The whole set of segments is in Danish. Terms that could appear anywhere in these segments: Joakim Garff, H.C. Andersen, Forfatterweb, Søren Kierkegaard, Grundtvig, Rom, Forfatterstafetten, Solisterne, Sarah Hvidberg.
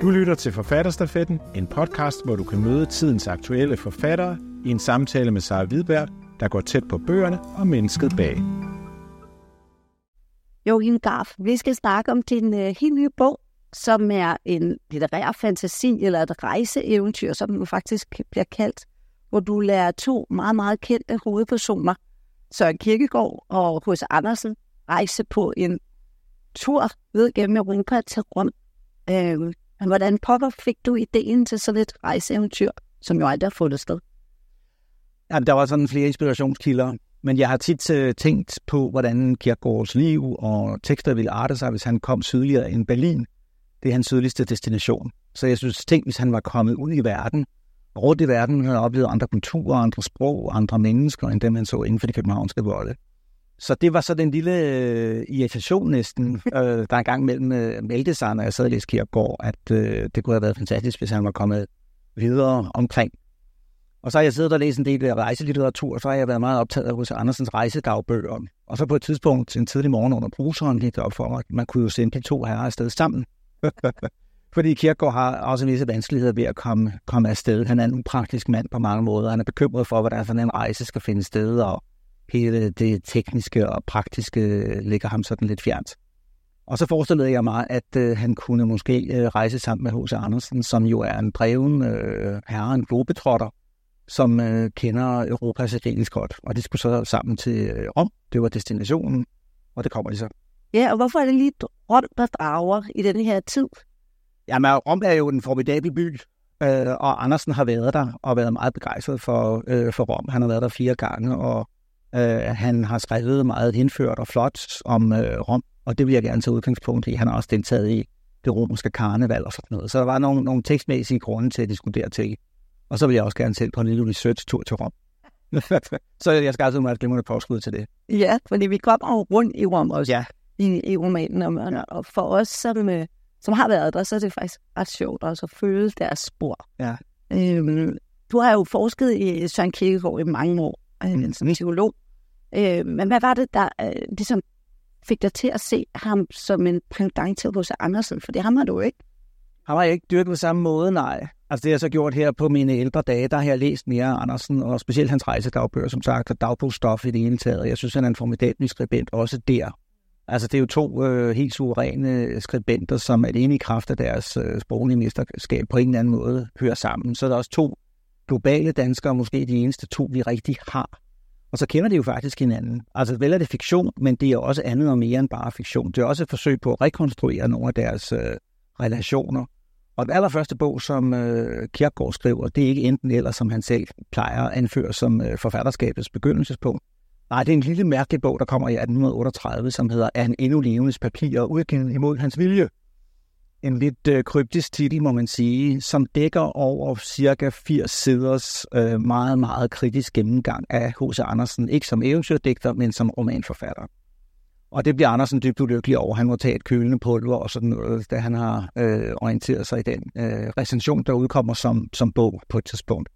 Du lytter til Forfatterstafetten, en podcast, hvor du kan møde tidens aktuelle forfattere i en samtale med Sarah Hvidberg, der går tæt på bøgerne og mennesket bag. Joakim Garff, vi skal snakke om din helt nye bog, som er en litterær fantasi eller et rejseeventyr, som den faktisk bliver kaldt, hvor du lærer to meget, meget kendte hovedpersoner, Søren Kierkegaard og H.C. Andersen, rejse på en tur ved gennem Europa til Rom. Men hvordan pokker fik du ideen til sådan et rejseeventyr, som jo aldrig har fundet sted? Ja, der var sådan flere inspirationskilder, men jeg har tit tænkt på, hvordan Kierkegaards liv og tekster ville arte sig, hvis han kom sydligere end Berlin. Det er hans sydligste destination. Så jeg synes, tænk, hvis han var kommet ud i verden, rundt i verden, ville han opleve andre kulturer, andre sprog, andre mennesker, end dem han så inden for de københavnske volde. Så det var så den lille irritation næsten, der engang mellem meldte sig, når jeg sad og læste Kierkegaard, at det kunne have været fantastisk, hvis han var kommet videre omkring. Og så har jeg siddet og læst en del af rejselitteratur, og så har jeg været meget optaget af H.C. Andersens rejsedagbøger. Og så på et tidspunkt, en tidlig morgen under bruseren, gik det op for mig, man kunne jo sende de to herrer afsted sammen. Fordi Kierkegaard har også visse vanskeligheder ved at komme afsted. Han er en upraktisk mand på mange måder. Han er bekymret for, hvordan sådan en rejse skal finde sted, og hele det tekniske og praktiske ligger ham sådan lidt fjernt. Og så forestillede jeg mig, at han kunne måske rejse sammen med H.C. Andersen, som jo er en dreven herre, en globetrotter, som kender Europa særdeles godt. Og de skulle så sammen til Rom. Det var destinationen, og det kommer de så. Ja, og hvorfor er det lige Rom, der drager i den her tid? Jamen, Rom er jo en formidabel by, og Andersen har været der og været meget begejstret for Rom. Han har været der 4 gange, og han har skrevet meget henført og flot om Rom, og det vil jeg gerne tage udgangspunkt i. Han har også deltaget i det romerske karneval og sådan noget. Så der var nogle tekstmæssige grunde til at diskutere til. Og så vil jeg også gerne selv på en lille research-tur til Rom. Så jeg skal altså meget glimrende påskud til det. Ja, fordi vi kommer rundt i Rom også, ja. I romanen. Og for os, som har været der, så er det faktisk ret sjovt også at føle deres spor. Ja. Du har jo forsket i Søren Kierkegaard i mange år, som psykolog. Men hvad var det, der ligesom fik dig til at se ham som en pendant til H.C. Andersen? For det har man jo ikke. Han var ikke dyrket på samme måde, nej. Altså det, jeg så gjort her på mine ældre dage, der har jeg læst mere af Andersen, og specielt hans rejsedagbøger, som sagt, og dagbogsstof i det hele taget. Jeg synes, han er en formidabel skribent også der. Altså det er jo to helt suveræne skribenter, som alene i kraft af deres sproglige mesterskab på en eller anden måde hører sammen. Så er der også to globale danskere, måske de eneste to, vi rigtig har. Og så kender de jo faktisk hinanden. Altså vel er det fiktion, men det er også andet og mere end bare fiktion. Det er også et forsøg på at rekonstruere nogle af deres relationer. Og den allerførste bog, som Kierkegaard skriver, det er ikke enten eller, som han selv plejer at anføre som forfatterskabets begyndelsespunkt. Nej, det er en lille mærkelig bog, der kommer i 1838, som hedder Er han endnu levendes papirer, udgivet imod hans vilje. En lidt kryptisk titel, må man sige, som dækker over cirka 80 siders meget, meget kritisk gennemgang af H.C. Andersen. Ikke som eventyrdigter, men som romanforfatter. Og det bliver Andersen dybt ulykkelig over. Han må tage et kølende pulver og sådan noget, da han har orienteret sig i den recension, der udkommer som bog på et tidspunkt.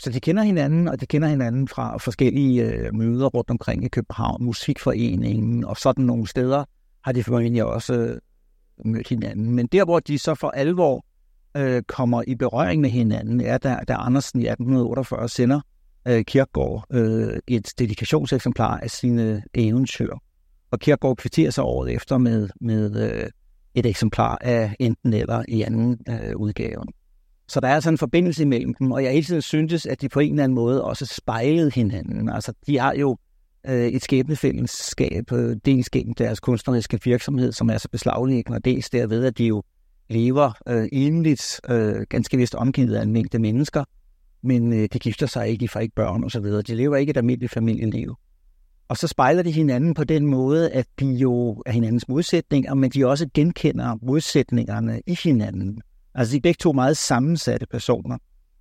Så de kender hinanden, og de kender hinanden fra forskellige møder rundt omkring i København, Musikforeningen og sådan nogle steder, har de formentlig også mødt hinanden. Men der, hvor de så for alvor kommer i berøring med hinanden, er, da Andersen i 1848 sender Kierkegaard et dedikationseksemplar af sine eventyr. Og Kierkegaard kvitterer sig året efter med et eksemplar af enten eller i anden udgaven. Så der er sådan en forbindelse mellem dem, og jeg hele tiden syntes, at de på en eller anden måde også spejlede hinanden. Altså, de har jo et skæbnefællesskab, dels gennem deres kunstneriske virksomhed, som er så beslaglæggende, og dels derved, at de jo lever enligt, ganske vist omgivet af en mængde mennesker, men de gifter sig ikke, de får ikke børn osv. De lever ikke et almindeligt familieliv. Og så spejler de hinanden på den måde, at de jo er hinandens modsætninger, men de også genkender modsætningerne i hinanden. Altså de er begge to meget sammensatte personer.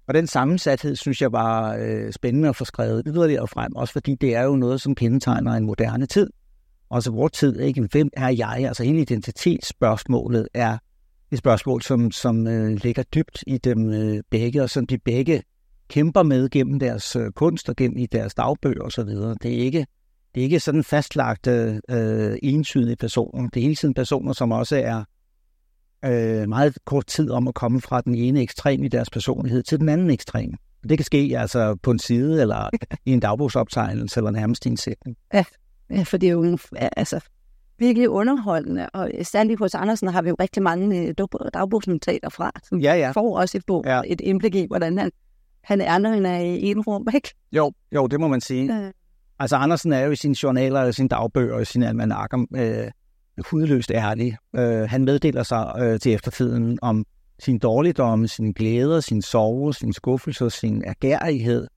Og den sammensathed, synes jeg, var spændende at få skrevet yderligere frem, også fordi det er jo noget, som kendetegner en moderne tid. Også vores tid, ikke? Hvem er jeg? Altså hele identitetsspørgsmålet er et spørgsmål, som ligger dybt i dem begge, og som de begge kæmper med gennem deres kunst og gennem i deres dagbøger osv. Det er ikke sådan fastlagte entydige personer. Det er hele tiden personer, som også er meget kort tid om at komme fra den ene ekstrem i deres personlighed til den anden ekstrem. Det kan ske altså på en side, eller i en dagbogsoptegnelse, eller nærmest i en sætning. Ja, for det er jo virkelig underholdende, og særligt hos Andersen har vi jo rigtig mange dagbogsnotater fra, som får også et bog, et indblik i, hvordan han er, når han er i en rum, ikke? Jo, det må man sige. Altså Andersen er jo i sine journaler, sine dagbøger, i sine almanakker hudløst ærlig. Han meddeler sig til eftertiden om sin dårligdomme, sine glæder, sin sorg, sin skuffelse, sin ergerrighed,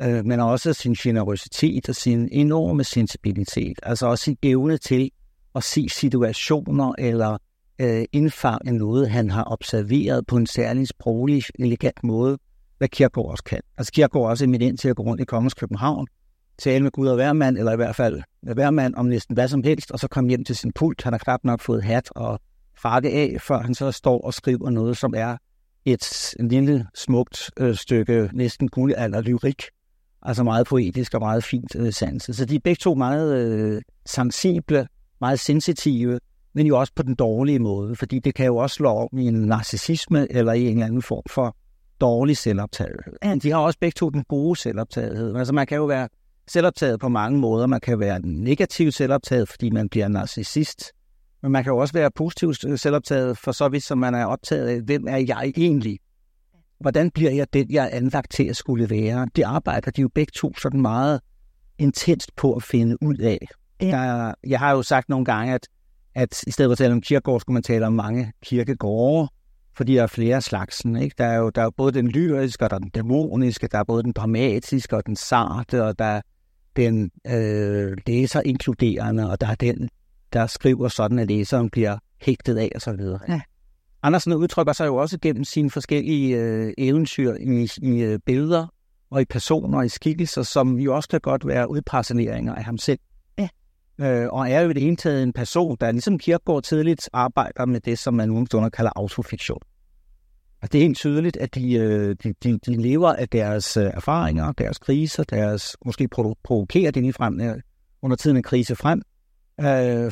men også sin generøsitet og sin enorme sensibilitet. Altså også sin evne til at se situationer eller indfange noget, han har observeret på en særlig sproglig, elegant måde, hvad Kierkegaard også kan. Altså Kierkegaard er også eminent til at gå rundt i Kongens København, tale med Gud og hver mand, eller i hvert fald hver mand om næsten hvad som helst, og så komme hjem til sin pult. Han har knap nok fået hat og frakke af, før han så står og skriver noget, som er et lille, smukt stykke, næsten guldalderlyrik. Altså meget poetisk og meget fint sanset. Så de er begge to meget sensible, meget sensitive, men jo også på den dårlige måde, fordi det kan jo også slå om i en narcissisme eller i en eller anden form for dårlig selvoptagethed. Men de har også begge to den gode selvoptagethed. Altså man kan jo være selvoptaget på mange måder. Man kan være negativt selvoptaget, fordi man bliver narcissist. Men man kan jo også være positivt selvoptaget, for så vidt som man er optaget af, hvem er jeg egentlig? Hvordan bliver jeg den, jeg er anlagt til at skulle være? Det arbejder de jo begge to sådan meget intenst på at finde ud af. Ja. Jeg har jo sagt nogle gange, at i stedet for at tale om Kierkegaard, skulle man tale om mange kirkegårde, fordi der er flere af slagsen. Ikke? Der er jo både den lyriske, og der er den dæmoniske, der er både den dramatiske, og den sarte, og der er den læserinkluderende, og der er den, der skriver sådan, at læseren bliver hægtet af, og så videre. Ja. Andersen udtrykker sig jo også gennem sine forskellige eventyr i billeder, og i personer, og i skikkelser, som jo også kan godt være udparcelleringer af ham selv. Og er jo i det hele taget en person, der ligesom Kierkegaard tidligt arbejder med det, som man nogle stunder kalder autofiktion. Og det er helt tydeligt, at de lever af deres erfaringer, deres kriser, deres måske provokerer det lige frem under tiden en krise frem,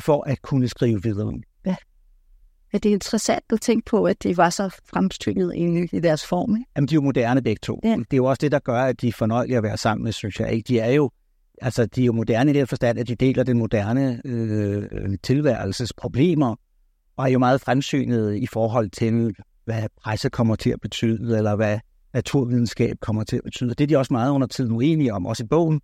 for at kunne skrive videre. Ja, det er interessant at tænke på, at de var så fremstynget i deres form. Ikke? Jamen, de er jo moderne begge to. Ja. Det er jo også det, der gør, at de er fornøjelige at være sammen med, synes jeg. Ikke? De er jo moderne i den forstand, at de deler den moderne tilværelsesproblemer, og er jo meget fremsynede i forhold til, hvad presse kommer til at betyde, eller hvad naturvidenskab kommer til at betyde. Det er de også meget under tiden uenige om, også i bogen.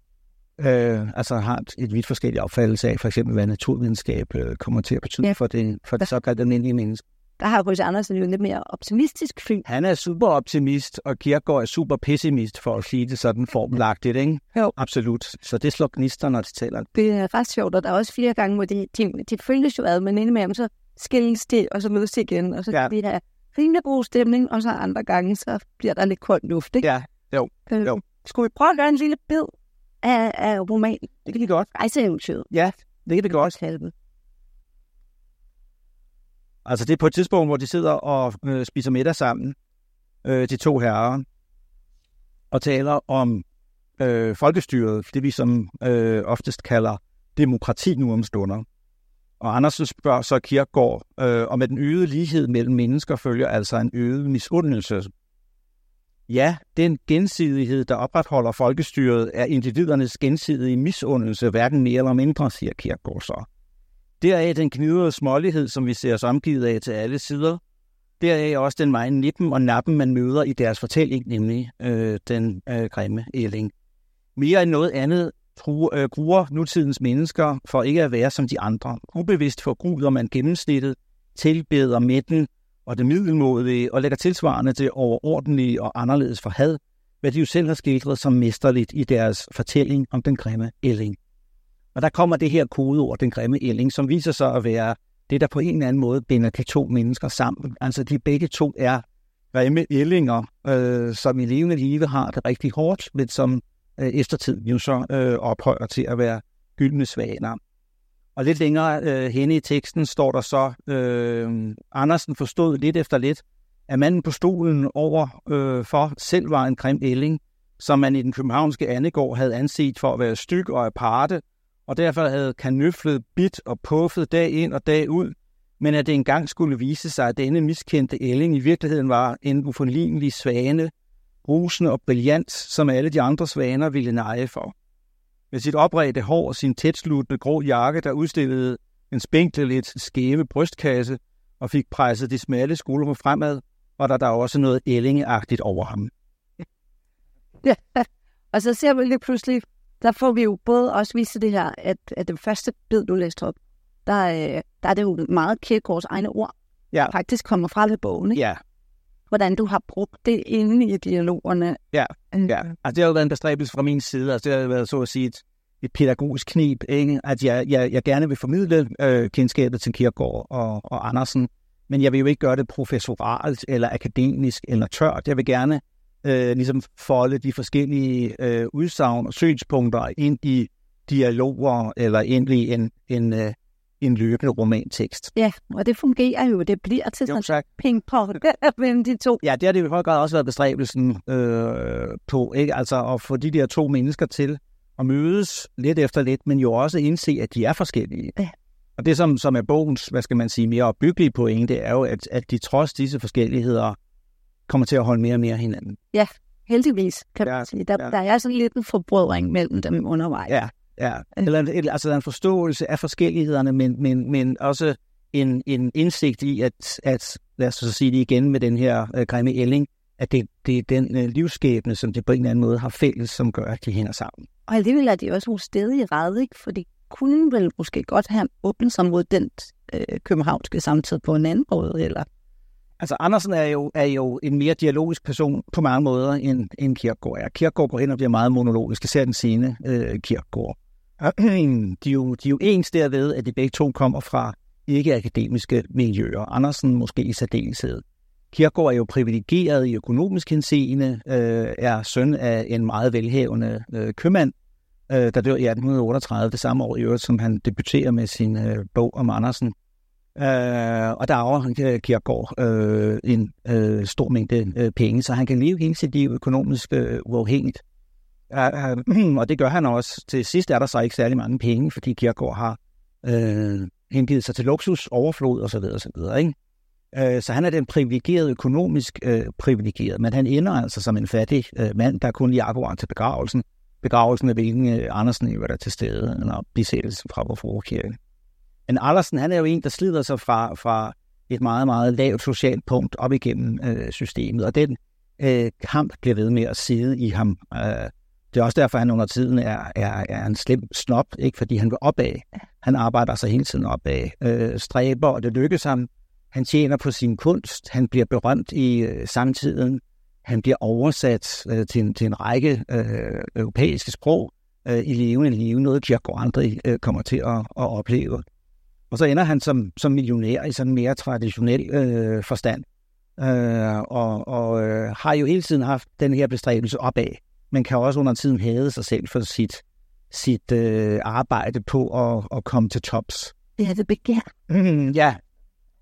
Har et vidt forskelligt opfattelse af, for eksempel, hvad naturvidenskab kommer til at betyde for det såkaldte almindelige menneske. Der har H.C. Andersen jo en lidt mere optimistisk film. Han er super optimist, og Kierkegaard er super pessimist, for at sige det sådan formlagtigt, ikke? Jo. Absolut. Så det slår gnister, når de tæller. Det er ret sjovt, og der er også flere gange, hvor de følges jo ad, men indimellem så skilles det, og så mødes de igen, og så kan de have rimelig god stemning, og så andre gange, så bliver der lidt kold luft, ikke? Ja, jo. Skulle vi prøve at gøre en lille bid af roman? Det kan vi godt. Rejseeventyret. Ja, det kan vi godt. Altså det er på et tidspunkt, hvor de sidder og spiser middag sammen, de to herrer, og taler om folkestyret, det vi som oftest kalder demokrati nu om stunder. Og Andersen spørger så Kierkegaard, og med den øgede lighed mellem mennesker følger altså en øget misundelse. Ja, den gensidighed, der opretholder folkestyret, er individernes gensidige misundelse, hverken mere eller mindre, siger Kierkegaard så. Deraf den knivede smålighed, som vi ser os omgivet af til alle sider. Deraf også den megen nippen og nappen, man møder i deres fortælling, nemlig den grimme ælling. Mere end noget andet gruer nutidens mennesker for ikke at være som de andre. Ubevidst forgruder man gennemsnittet, tilbeder midten og det middelmådige, og lægger tilsvarende til overordentlige og anderledes for had, hvad de jo selv har skildret som mesterligt i deres fortælling om den grimme ælling. Og der kommer det her kodeord, den grimme ælling, som viser sig at være det, der på en eller anden måde binder de to mennesker sammen. Altså de begge to er grimme ællinger, som i levende live har det rigtig hårdt, men som eftertiden jo så ophøjer til at være gyldne svaner. Og lidt længere henne i teksten står der så, Andersen forstod lidt efter lidt, at manden på stolen overfor selv var en grim ælling, som man i den københavnske Annegård havde anset for at være styg og aparte, og derfor havde kanøflet, bidt og puffet dag ind og dag ud, men at det engang skulle vise sig, at denne miskendte ælling i virkeligheden var en uforlignelig svane, rusende og brillant, som alle de andre svaner ville neje for. Med sit opredte hår og sin tætsluttende grå jakke, der udstillede en spinkle lidt skæve brystkasse og fik presset de smalle skuldre fremad, var der også noget ællingeagtigt over ham. Ja, og så ser vi lige pludselig, der får vi jo både også vise det her, at den første bid, du læste op, der er det jo meget Kierkegaards egne ord, ja, faktisk kommer fra ved bogen, ikke? Ja. Hvordan du har brugt det inde i dialogerne. Ja, ja. Altså, det har jo været en bestræbelse fra min side. Altså, det har været, så at sige, et pædagogisk knep, ikke? At jeg gerne vil formidle kendskabet til Kierkegaard og Andersen, men jeg vil jo ikke gøre det professoralt eller akademisk eller tørt. Jeg vil gerne ligesom folde de forskellige udsagn og synspunkter ind i dialoger eller ind i en løbende romantekst. Ja, og det fungerer jo. Det bliver til sådan en ping-pong mellem de to. Ja, det har det i høj grad også været bestræbelsen på, ikke? Altså at få de der to mennesker til at mødes lidt efter lidt, men jo også indse, at de er forskellige. Ja. Og det, som er bogens, hvad skal man sige, mere opbyggelige pointe, det er jo, at de trods disse forskelligheder kommer til at holde mere og mere hinanden. Ja, heldigvis, kan man sige. Der er sådan lidt en forbrødring mellem dem undervejs. Ja. Ja, altså en forståelse af forskellighederne, men også en indsigt i, at lad os så sige det igen med den her grimme ælling, at det er den livsskæbne, som de på en eller anden måde har fælles, som gør, at de hænger sammen. Og alligevel er de også nogle stedige ret, ikke? For de kunne vel måske godt have åbnet sig mod den københavnske samtid på en anden måde, eller? Altså Andersen er jo en mere dialogisk person på mange måder end Kierkegaard er. Kierkegaard går hen og bliver meget monologisk, især den sene Kierkegaard. De er jo ens derved, at de begge to kommer fra ikke-akademiske miljøer. Andersen måske i særdeleshed. Kierkegaard er jo privilegeret i økonomisk henseende, er søn af en meget velhavende købmand, der dør i 1838, det samme år i øvrigt, som han debuterer med sin bog om Andersen. Og der er over Kierkegaard en stor mængde penge, så han kan leve hele sit liv økonomisk uafhængigt. Og det gør han også. Til sidst er der så ikke særlig mange penge, fordi Kierkegaard har hengivet sig til luksus, overflod osv. osv. Ikke? Så han er den privilegerede, økonomisk privilegeret, men han ender altså som en fattig mand, der kun lige akkurat til begravelsen. Begravelsen af hvilken Andersen jo er der til stede, når bisættelsen fra Vor Kirke. Men Andersen, han er jo en, der slider sig fra et meget, meget lavt socialt punkt op igennem systemet, og den kamp bliver ved med at sidde i ham. Det er også derfor, han under tiden er en slem snob, ikke? Fordi han vil opad. Han arbejder sig hele tiden opad, stræber, og det lykkes ham. Han tjener på sin kunst, han bliver berømt i samtiden, han bliver oversat til en række europæiske sprog i levende liv, noget Kierkegaard aldrig kommer til at opleve. Og så ender han som millionær i sådan mere traditionel forstand, og har jo hele tiden haft den her bestræbelse opad, men kan også under tiden hæde sig selv for sit arbejde på at komme til tops. Det er det begær. Ja,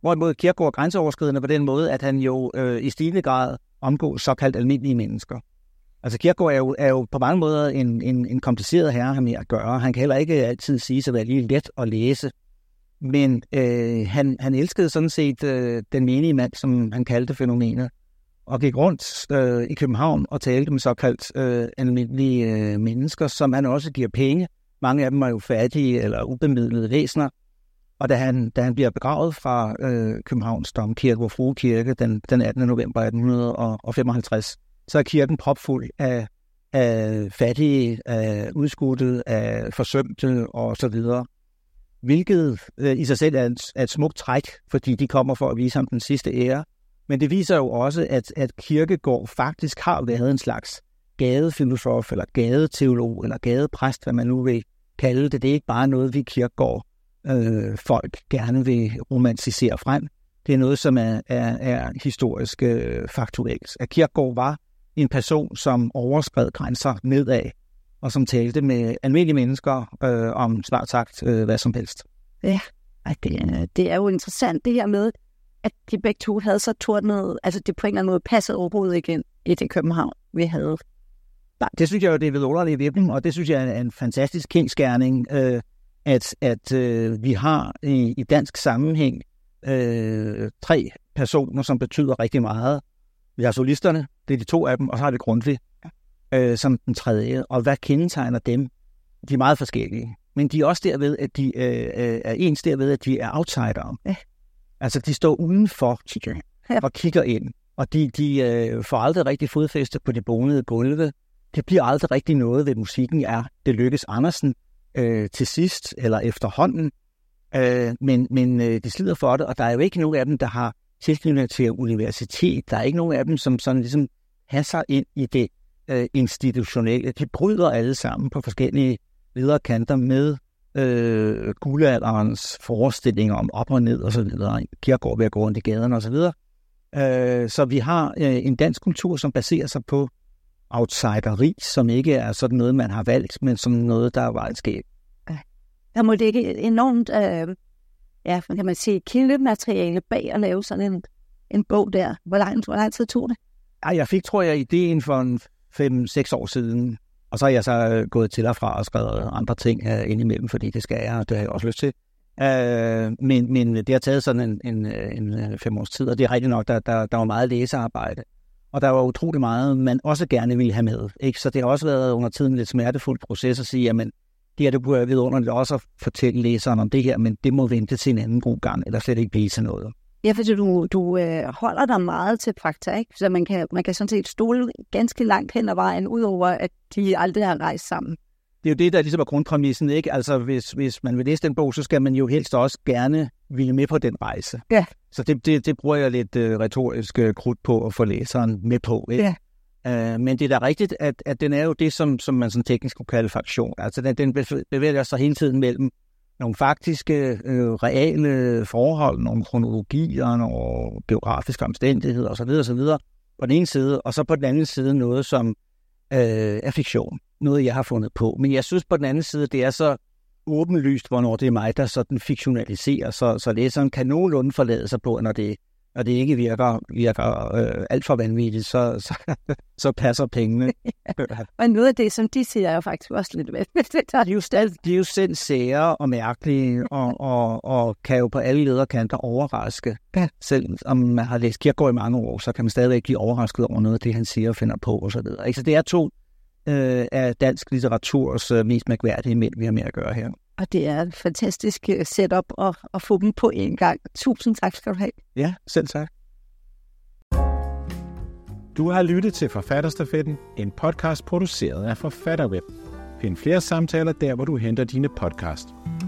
hvorimod Kierkegaard grænseoverskridende på den måde, at han jo i stigende grad omgås såkaldt almindelige mennesker. Altså Kierkegaard er jo på mange måder en kompliceret herre med at gøre. Han kan heller ikke altid sige sig at være lige let at læse. Men han elskede sådan set den menige mand, som han kaldte fænomenet, og gik rundt i København og talte med såkaldt almindelige mennesker, som han også giver penge. Mange af dem er jo fattige eller ubemidlede væsener. Og da han bliver begravet fra Københavns Domkirke, Vor Frue Kirke, den 18. november 1855, så er kirken propfuld af fattige, af udskudte, af forsømte og så videre. Hvilket i sig selv er et smukt træk, fordi de kommer for at vise ham den sidste ære. Men det viser jo også, at Kierkegaard faktisk har været en slags gadefilosof, eller gadeteolog, eller gadepræst, hvad man nu vil kalde det. Det er ikke bare noget, vi Kierkegaard-folk gerne vil romantisere frem. Det er noget, som er historisk faktuelt. At Kierkegaard var en person, som overskred grænser nedad, og som talte med almindelige mennesker om snart sagt hvad som helst. Ja, det er jo interessant det her med, at de begge to havde så tordnet, altså det på en eller anden måde passede overhovedet igen i det København, vi havde. Nej, det synes jeg jo, det er vidunderligt ved dem, og det synes jeg er en fantastisk kendsgerning, at vi har i dansk sammenhæng tre personer, som betyder rigtig meget. Vi har solisterne, det er de to af dem, og så har vi Grundtvig som den tredje. Og hvad kendetegner dem? De er meget forskellige. Men de er også derved, at de er ens derved, at de er outsidere. Ja. Altså, de står udenfor og kigger ind. Og de får aldrig rigtig fodfæste på de bonede gulve. Det bliver aldrig rigtig noget ved musikken er. Det lykkes Andersen til sidst, eller efterhånden. Men de slider for det, og der er jo ikke nogen af dem, der har tilknytning til universitet. Der er ikke nogen af dem, som sådan ligesom passer ind i det institutionelle. De bryder alle sammen på forskellige lederkanter med guldalderens forestillinger om op og ned og så videre. Kierkegaard ved at gå rundt i gaderne og så videre. Så vi har en dansk kultur, som baserer sig på outsideri, som ikke er sådan noget, man har valgt, men som noget, der er vejskab. Der må ligge enormt, kan man sige, kildemateriale bag at lave sådan en bog der. Hvor lang tid tog det? Ej, jeg fik, tror jeg, ideen for 5-6 år siden. Og så er jeg så gået til og fra og skrevet andre ting indimellem, fordi det skal jeg, og det har jeg også lyst til. Men det har taget sådan en 5 års tid, og det er rigtigt nok, der var meget læsearbejde. Og der var utrolig meget, man også gerne ville have med. Ikke? Så det har også været under tiden en lidt smertefuld proces at sige, jamen, det her, det kunne jeg vidunderligt også at fortælle læseren om det her, men det må vente til en anden god gang, eller slet ikke blive til noget. Ja, fordi du holder dig meget til fakta, ikke? Så man kan sådan set stole ganske langt hen ad vejen, udover at de aldrig har rejst sammen. Det er jo det, der ligesom er grundpræmissen, ikke? Altså, hvis man vil læse den bog, så skal man jo helst også gerne ville med på den rejse. Ja. Så det bruger jeg lidt retorisk krudt på at få læseren med på, ikke? Ja. Men det er da rigtigt, at den er jo det, som man sådan teknisk kunne kalde faktion. Altså den bevæger sig hele tiden mellem nogle faktiske, reale forhold, nogle kronologier, nogle biografiske omstændigheder osv. osv. på den ene side, og så på den anden side noget, som er fiktion. Noget, jeg har fundet på. Men jeg synes på den anden side, det er så åbenlyst, hvornår det er mig, der sådan fiktionaliserer, så læseren kan nogenlunde forlade sig på, når det og det ikke virker alt for vanvittigt, så passer pengene. Ja. Og noget af det, som de siger, er jo faktisk også lidt med. De er jo selv sære og mærkelige, og kan jo på alle lederkanter overraske. Ja. Selvom man har læst Kierkegaard i mange år, så kan man stadigvæk blive overrasket over noget af det, han siger og finder på osv. Så det er to af dansk litteraturs mest mærkværdige mænd, vi har med at gøre her. Og det er et fantastisk setup at få dem på en gang. Tusind tak skal du have. Ja, selv tak. Du har lyttet til Forfatterstafetten, en podcast produceret af Forfatterweb. Find flere samtaler der, hvor du henter dine podcast.